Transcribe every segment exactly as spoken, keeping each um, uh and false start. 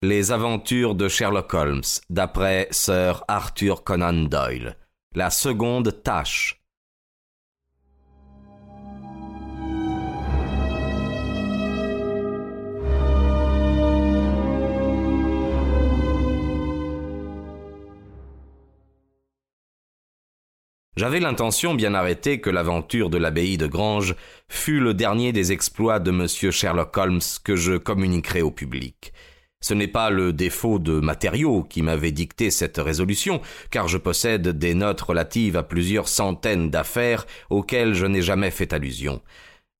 Les aventures de Sherlock Holmes, d'après Sir Arthur Conan Doyle. La seconde tache. J'avais l'intention bien arrêtée que l'aventure de l'abbaye de Granges fût le dernier des exploits de Monsieur Sherlock Holmes que je communiquerai au public. Ce n'est pas le défaut de matériaux qui m'avait dicté cette résolution, car je possède des notes relatives à plusieurs centaines d'affaires auxquelles je n'ai jamais fait allusion.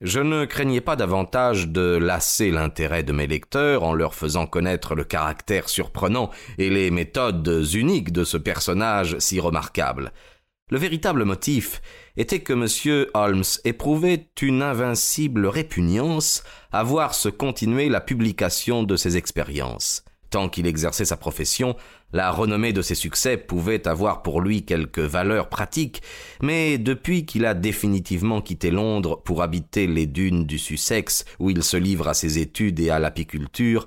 Je ne craignais pas davantage de lasser l'intérêt de mes lecteurs en leur faisant connaître le caractère surprenant et les méthodes uniques de ce personnage si remarquable. Le véritable motif était que M. Holmes éprouvait une invincible répugnance à voir se continuer la publication de ses expériences. Tant qu'il exerçait sa profession, la renommée de ses succès pouvait avoir pour lui quelque valeur pratique, mais depuis qu'il a définitivement quitté Londres pour habiter les dunes du Sussex, où il se livre à ses études et à l'apiculture,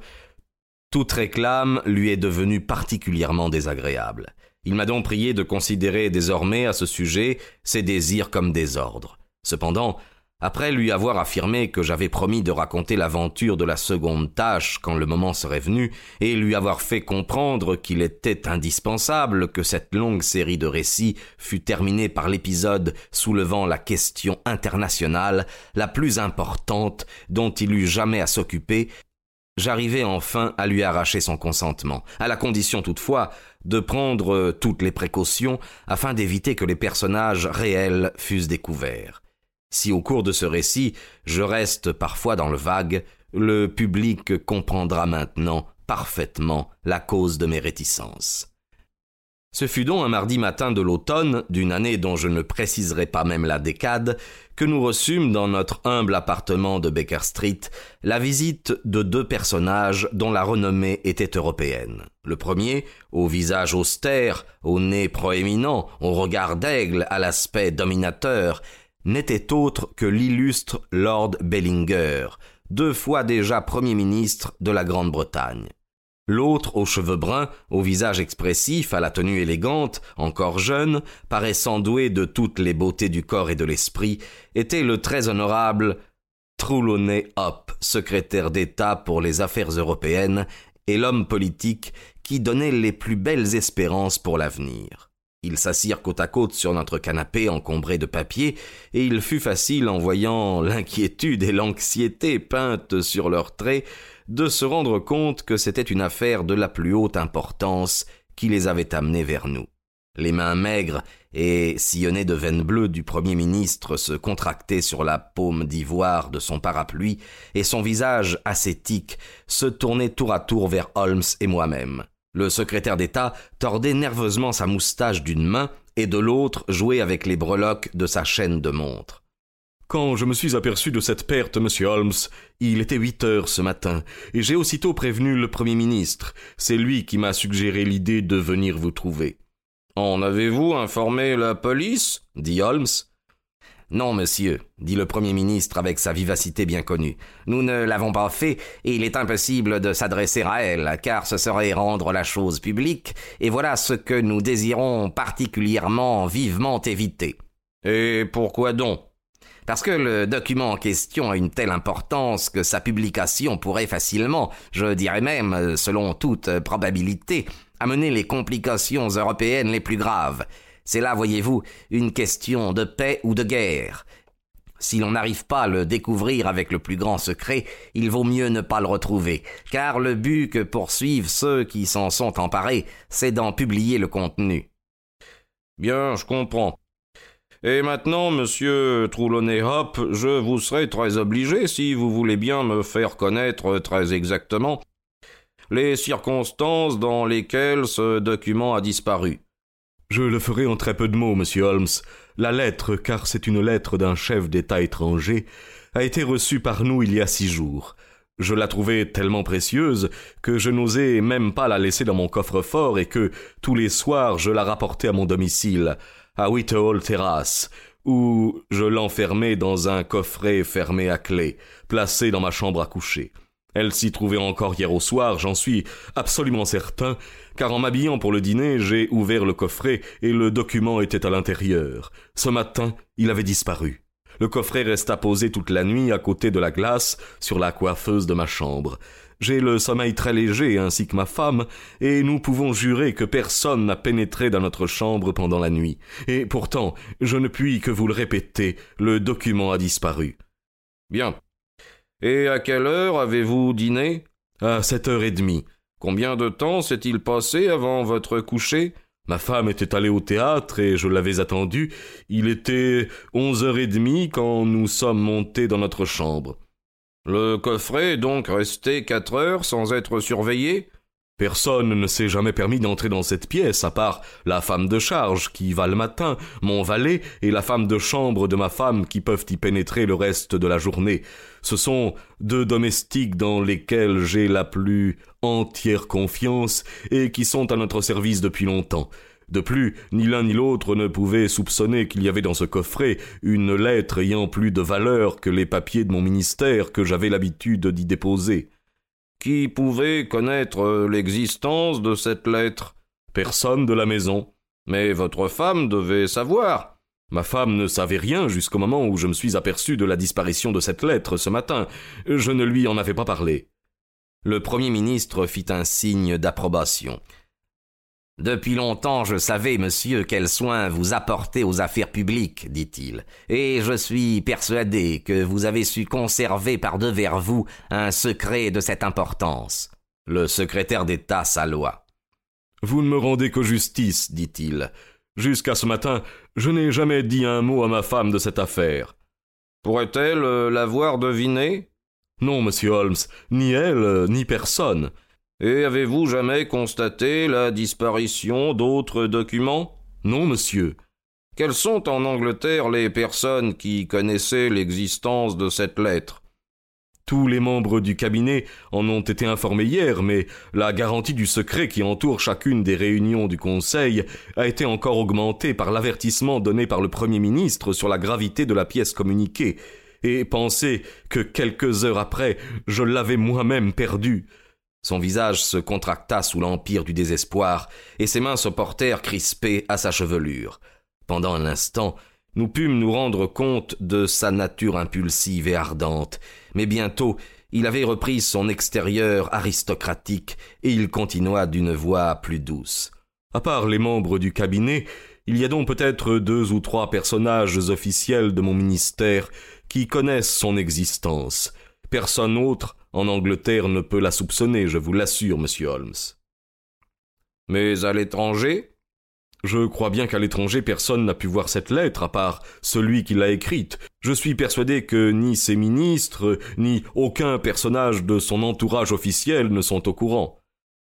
toute réclame lui est devenue particulièrement désagréable. Il m'a donc prié de considérer désormais à ce sujet ses désirs comme des ordres. Cependant, après lui avoir affirmé que j'avais promis de raconter l'aventure de la seconde tâche quand le moment serait venu, et lui avoir fait comprendre qu'il était indispensable que cette longue série de récits fût terminée par l'épisode soulevant la question internationale, la plus importante dont il eût jamais à s'occuper, j'arrivai enfin à lui arracher son consentement, à la condition toutefois de prendre toutes les précautions afin d'éviter que les personnages réels fussent découverts. Si au cours de ce récit, je reste parfois dans le vague, le public comprendra maintenant parfaitement la cause de mes réticences. Ce fut donc un mardi matin de l'automne, d'une année dont je ne préciserai pas même la décade, que nous reçûmes dans notre humble appartement de Baker Street la visite de deux personnages dont la renommée était européenne. Le premier, au visage austère, au nez proéminent, au regard d'aigle, à l'aspect dominateur, n'était autre que l'illustre Lord Bellingham, deux fois déjà Premier ministre de la Grande-Bretagne. L'autre, aux cheveux bruns, au visage expressif, à la tenue élégante, encore jeune, paraissant doué de toutes les beautés du corps et de l'esprit, était le très honorable Trelawney Hope, secrétaire d'État pour les affaires européennes et l'homme politique qui donnait les plus belles espérances pour l'avenir. Ils s'assirent côte à côte sur notre canapé encombré de papier, et il fut facile, en voyant l'inquiétude et l'anxiété peintes sur leurs traits, de se rendre compte que c'était une affaire de la plus haute importance qui les avait amenés vers nous. Les mains maigres et sillonnées de veines bleues du Premier ministre se contractaient sur la paume d'ivoire de son parapluie, et son visage ascétique se tournait tour à tour vers Holmes et moi-même. Le secrétaire d'État tordait nerveusement sa moustache d'une main et de l'autre jouait avec les breloques de sa chaîne de montre. « Quand je me suis aperçu de cette perte, monsieur Holmes, il était huit heures ce matin, et j'ai aussitôt prévenu le Premier ministre. C'est lui qui m'a suggéré l'idée de venir vous trouver. »« En avez-vous informé la police ?» dit Holmes. « Non, monsieur, » dit le Premier ministre avec sa vivacité bien connue. « Nous ne l'avons pas fait, et il est impossible de s'adresser à elle, car ce serait rendre la chose publique, et voilà ce que nous désirons particulièrement vivement éviter. »« Et pourquoi donc ?» Parce que le document en question a une telle importance que sa publication pourrait facilement, je dirais même, selon toute probabilité, amener les complications européennes les plus graves. C'est là, voyez-vous, une question de paix ou de guerre. Si l'on n'arrive pas à le découvrir avec le plus grand secret, il vaut mieux ne pas le retrouver, car le but que poursuivent ceux qui s'en sont emparés, c'est d'en publier le contenu. Bien, je comprends. Et maintenant, monsieur Trelawney Hope, je vous serai très obligé si vous voulez bien me faire connaître très exactement les circonstances dans lesquelles ce document a disparu. Je le ferai en très peu de mots, monsieur Holmes. La lettre, car c'est une lettre d'un chef d'État étranger, a été reçue par nous il y a six jours. Je la trouvais tellement précieuse que je n'osais même pas la laisser dans mon coffre-fort et que, tous les soirs, je la rapportais à mon domicile, à Whitehall Terrace, où je l'enfermais dans un coffret fermé à clé, placé dans ma chambre à coucher. Elle s'y trouvait encore hier au soir, j'en suis absolument certain, car en m'habillant pour le dîner, j'ai ouvert le coffret et le document était à l'intérieur. Ce matin, il avait disparu. Le coffret resta posé toute la nuit à côté de la glace sur la coiffeuse de ma chambre. J'ai le sommeil très léger ainsi que ma femme, et nous pouvons jurer que personne n'a pénétré dans notre chambre pendant la nuit. Et pourtant, je ne puis que vous le répéter, le document a disparu. Bien. Et à quelle heure avez-vous dîné ? À sept heures et demie. Combien de temps s'est-il passé avant votre coucher ? Ma femme était allée au théâtre et je l'avais attendue. Il était onze heures et demie quand nous sommes montés dans notre chambre. Le coffret est donc resté quatre heures sans être surveillé ? Personne ne s'est jamais permis d'entrer dans cette pièce, à part la femme de charge qui y va le matin, mon valet et la femme de chambre de ma femme qui peuvent y pénétrer le reste de la journée. Ce sont deux domestiques dans lesquels j'ai la plus entière confiance et qui sont à notre service depuis longtemps. De plus, ni l'un ni l'autre ne pouvait soupçonner qu'il y avait dans ce coffret une lettre ayant plus de valeur que les papiers de mon ministère que j'avais l'habitude d'y déposer. Qui pouvait connaître l'existence de cette lettre ? Personne de la maison. Mais votre femme devait savoir. Ma femme ne savait rien jusqu'au moment où je me suis aperçu de la disparition de cette lettre ce matin. Je ne lui en avais pas parlé. Le Premier ministre fit un signe d'approbation. « Depuis longtemps, je savais, monsieur, quel soin vous apportez aux affaires publiques, dit-il, et je suis persuadé que vous avez su conserver par-devers vous un secret de cette importance. » Le secrétaire d'État salua. « Vous ne me rendez que justice, dit-il. Jusqu'à ce matin, je n'ai jamais dit un mot à ma femme de cette affaire. »« Pourrait-elle l'avoir deviné ?»« Non, monsieur Holmes, ni elle, ni personne. » « Et avez-vous jamais constaté la disparition d'autres documents ?»« Non, monsieur. »« Quelles sont en Angleterre les personnes qui connaissaient l'existence de cette lettre ?»« Tous les membres du cabinet en ont été informés hier, mais la garantie du secret qui entoure chacune des réunions du Conseil a été encore augmentée par l'avertissement donné par le Premier ministre sur la gravité de la pièce communiquée, et pensez que quelques heures après, je l'avais moi-même perdue. » Son visage se contracta sous l'empire du désespoir, et ses mains se portèrent crispées à sa chevelure. Pendant un instant, nous pûmes nous rendre compte de sa nature impulsive et ardente, mais bientôt il avait repris son extérieur aristocratique, et il continua d'une voix plus douce. À part les membres du cabinet, il y a donc peut-être deux ou trois personnages officiels de mon ministère qui connaissent son existence. Personne autre en Angleterre ne peut la soupçonner, je vous l'assure, monsieur Holmes. Mais à l'étranger ? Je crois bien qu'à l'étranger, personne n'a pu voir cette lettre, à part celui qui l'a écrite. Je suis persuadé que ni ses ministres, ni aucun personnage de son entourage officiel ne sont au courant.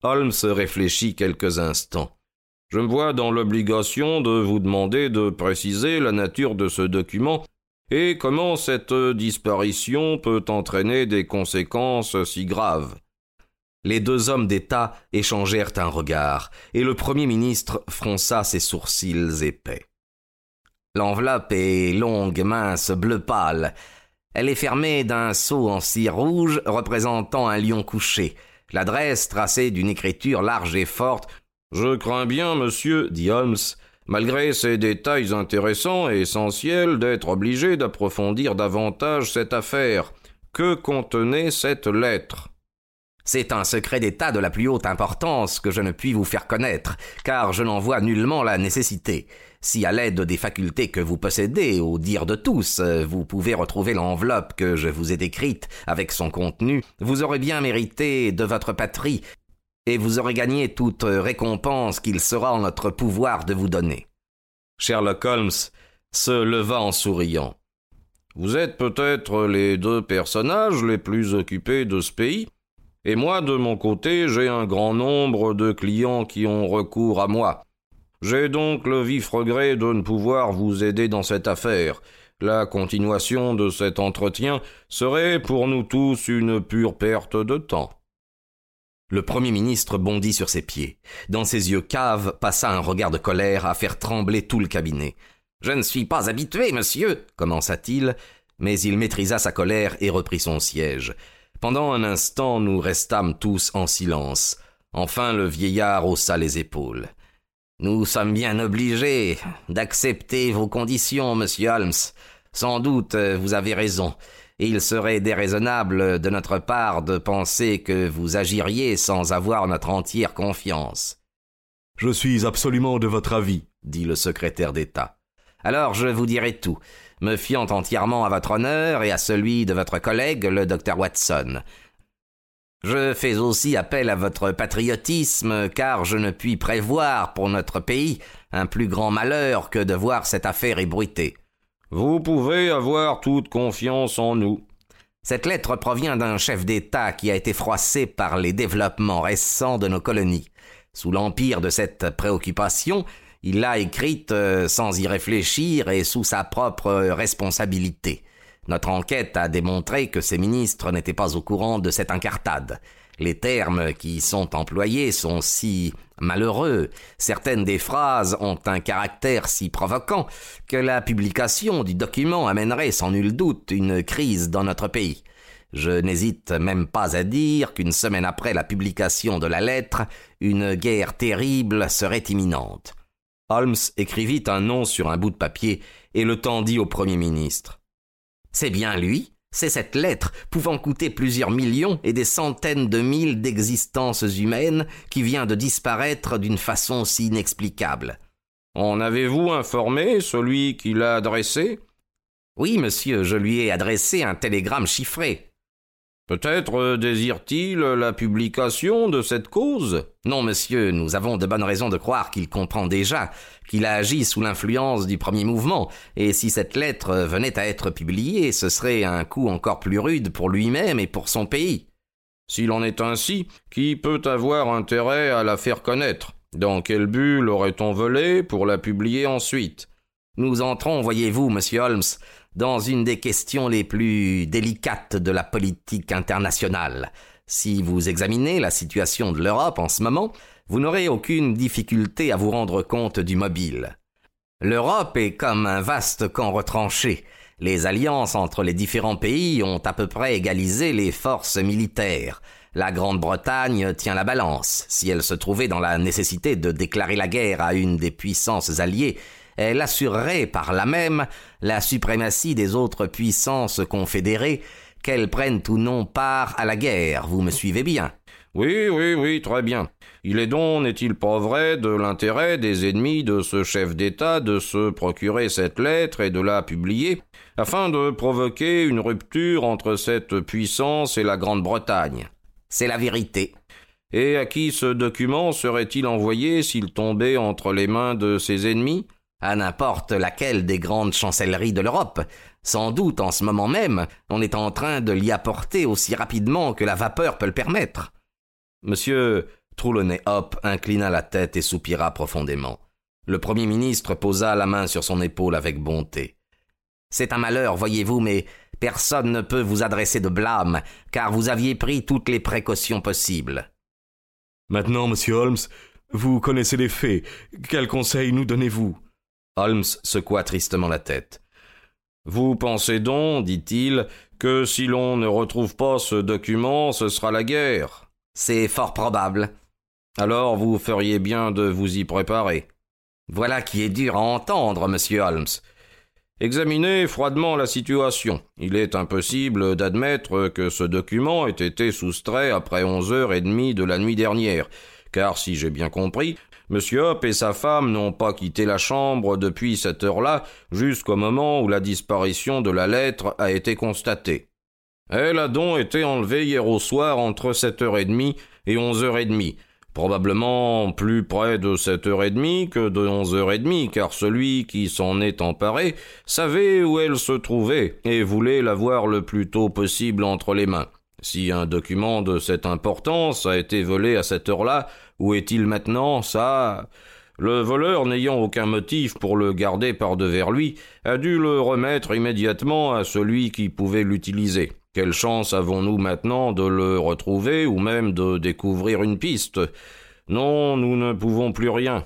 Holmes réfléchit quelques instants. « Je me vois dans l'obligation de vous demander de préciser la nature de ce document. » Et comment cette disparition peut entraîner des conséquences si graves ? Les deux hommes d'État échangèrent un regard, et le Premier ministre fronça ses sourcils épais. L'enveloppe est longue, mince, bleu pâle. Elle est fermée d'un sceau en cire rouge représentant un lion couché. L'adresse tracée d'une écriture large et forte. « Je crains bien, monsieur, » dit Holmes, malgré ces détails intéressants et essentiels, d'être obligé d'approfondir davantage cette affaire. Que contenait cette lettre ? C'est un secret d'État de la plus haute importance que je ne puis vous faire connaître, car je n'en vois nullement la nécessité. Si à l'aide des facultés que vous possédez, au dire de tous, vous pouvez retrouver l'enveloppe que je vous ai décrite avec son contenu, vous aurez bien mérité de votre patrie, et vous aurez gagné toute récompense qu'il sera en notre pouvoir de vous donner. » Sherlock Holmes se leva en souriant. « Vous êtes peut-être les deux personnages les plus occupés de ce pays, et moi, de mon côté, j'ai un grand nombre de clients qui ont recours à moi. J'ai donc le vif regret de ne pouvoir vous aider dans cette affaire. La continuation de cet entretien serait pour nous tous une pure perte de temps. » Le Premier ministre bondit sur ses pieds. Dans ses yeux caves passa un regard de colère à faire trembler tout le cabinet. « Je ne suis pas habitué, monsieur » commença-t-il, mais il maîtrisa sa colère et reprit son siège. Pendant un instant, nous restâmes tous en silence. Enfin, le vieillard haussa les épaules. « Nous sommes bien obligés d'accepter vos conditions, monsieur Holmes. Sans doute, vous avez raison. Il serait déraisonnable de notre part de penser que vous agiriez sans avoir notre entière confiance. »« Je suis absolument de votre avis, » dit le secrétaire d'État. « Alors je vous dirai tout, me fiant entièrement à votre honneur et à celui de votre collègue, le docteur Watson. » Je fais aussi appel à votre patriotisme, car je ne puis prévoir pour notre pays un plus grand malheur que de voir cette affaire ébruitée. Vous pouvez avoir toute confiance en nous. Cette lettre provient d'un chef d'État qui a été froissé par les développements récents de nos colonies. Sous l'empire de cette préoccupation, il l'a écrite sans y réfléchir et sous sa propre responsabilité. Notre enquête a démontré que ces ministres n'étaient pas au courant de cette incartade. Les termes qui y sont employés sont si malheureux, certaines des phrases ont un caractère si provoquant que la publication du document amènerait sans nul doute une crise dans notre pays. Je n'hésite même pas à dire qu'une semaine après la publication de la lettre, une guerre terrible serait imminente. Holmes écrivit un nom sur un bout de papier et le tendit au Premier ministre. C'est bien lui, c'est cette lettre pouvant coûter plusieurs millions et des centaines de mille d'existences humaines qui vient de disparaître d'une façon si inexplicable. En avez-vous informé celui qui l'a adressé ? Oui, monsieur, je lui ai adressé un télégramme chiffré. Peut-être désire-t-il la publication de cette cause ? Non, monsieur, nous avons de bonnes raisons de croire qu'il comprend déjà qu'il a agi sous l'influence du premier mouvement, et si cette lettre venait à être publiée, ce serait un coup encore plus rude pour lui-même et pour son pays. S'il en est ainsi, qui peut avoir intérêt à la faire connaître ? Dans quel but l'aurait-on volée pour la publier ensuite ? Nous entrons, voyez-vous, monsieur Holmes, dans une des questions les plus délicates de la politique internationale. Si vous examinez la situation de l'Europe en ce moment, vous n'aurez aucune difficulté à vous rendre compte du mobile. L'Europe est comme un vaste camp retranché. Les alliances entre les différents pays ont à peu près égalisé les forces militaires. La Grande-Bretagne tient la balance. Si elle se trouvait dans la nécessité de déclarer la guerre à une des puissances alliées, elle assurerait par là même la suprématie des autres puissances confédérées, qu'elles prennent ou non part à la guerre, vous me suivez bien ? Oui, oui, oui, très bien. Il est donc, n'est-il pas vrai, de l'intérêt des ennemis de ce chef d'État de se procurer cette lettre et de la publier, afin de provoquer une rupture entre cette puissance et la Grande-Bretagne ? C'est la vérité. Et à qui ce document serait-il envoyé s'il tombait entre les mains de ses ennemis ? À n'importe laquelle des grandes chancelleries de l'Europe. Sans doute, en ce moment même, on est en train de l'y apporter aussi rapidement que la vapeur peut le permettre. » Monsieur Trelawney Hope inclina la tête et soupira profondément. Le Premier ministre posa la main sur son épaule avec bonté. « C'est un malheur, voyez-vous, mais personne ne peut vous adresser de blâme, car vous aviez pris toutes les précautions possibles. »« Maintenant, monsieur Holmes, vous connaissez les faits. Quels conseils nous donnez-vous » Holmes secoua tristement la tête. « Vous pensez donc, dit-il, que si l'on ne retrouve pas ce document, ce sera la guerre ?»« C'est fort probable. »« Alors vous feriez bien de vous y préparer. »« Voilà qui est dur à entendre, monsieur Holmes. » »« Examinez froidement la situation. Il est impossible d'admettre que ce document ait été soustrait après onze heures et demie de la nuit dernière, car si j'ai bien compris... Monsieur Hope et sa femme n'ont pas quitté la chambre depuis cette heure-là jusqu'au moment où la disparition de la lettre a été constatée. Elle a donc été enlevée hier au soir entre sept heures trente et onze heures trente, probablement plus près de sept heures trente que de onze heures trente, car celui qui s'en est emparé savait où elle se trouvait et voulait l'avoir le plus tôt possible entre les mains. Si un document de cette importance a été volé à cette heure-là, où est-il maintenant, ça ? Le voleur, n'ayant aucun motif pour le garder par-devers lui, a dû le remettre immédiatement à celui qui pouvait l'utiliser. Quelle chance avons-nous maintenant de le retrouver ou même de découvrir une piste ? Non, nous ne pouvons plus rien.